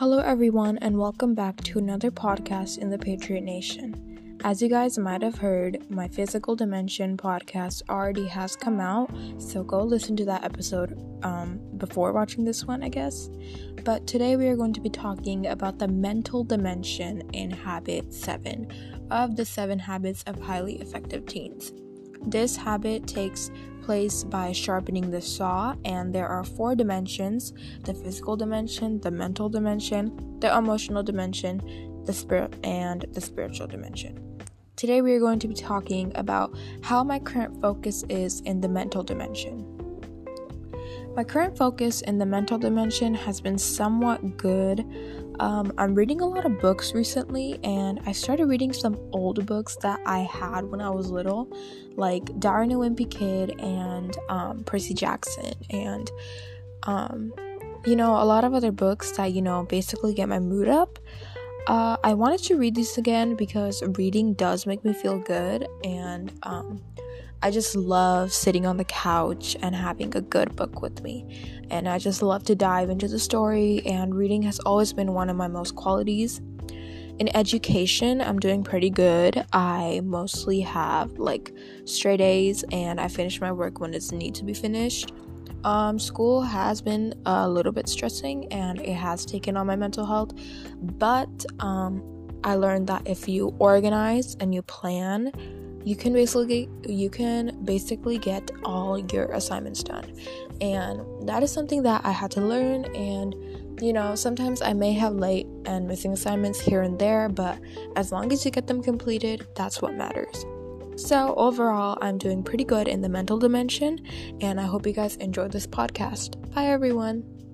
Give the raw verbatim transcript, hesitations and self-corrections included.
Hello everyone and welcome back to another podcast in the Patriot Nation. As you guys might have heard, my Physical Dimension podcast already has come out, so go listen to that episode um, before watching this one, I guess. But today we are going to be talking about the mental dimension in Habit seven of the Seven Habits of Highly Effective Teens. This habit takes place by sharpening the saw, and there are four dimensions: the physical dimension, the mental dimension, the emotional dimension, the spirit, and the spiritual dimension. Today we are going to be talking about how my current focus is in the mental dimension. My current focus in the mental dimension has been somewhat good. Um, I'm reading a lot of books recently, and I started reading some old books that I had when I was little, like Diary of a Wimpy Kid and um, Percy Jackson, and um, you know, a lot of other books that, you know, basically get my mood up. Uh, I wanted to read these again because reading does make me feel good, and um, I just love sitting on the couch and having a good book with me, and I just love to dive into the story, and reading has always been one of my most qualities. In education, I'm doing pretty good. I mostly have like straight A's, and I finish my work when it's need to be finished. Um, school has been a little bit stressing, and it has taken on my mental health, but um, I learned that if you organize and you plan, you can basically you can basically get all your assignments done, and that is something that I had to learn. And you know, sometimes I may have late and missing assignments here and there, but as long as you get them completed, that's what matters. So overall, I'm doing pretty good in the mental dimension, and I hope you guys enjoyed this podcast. Bye everyone.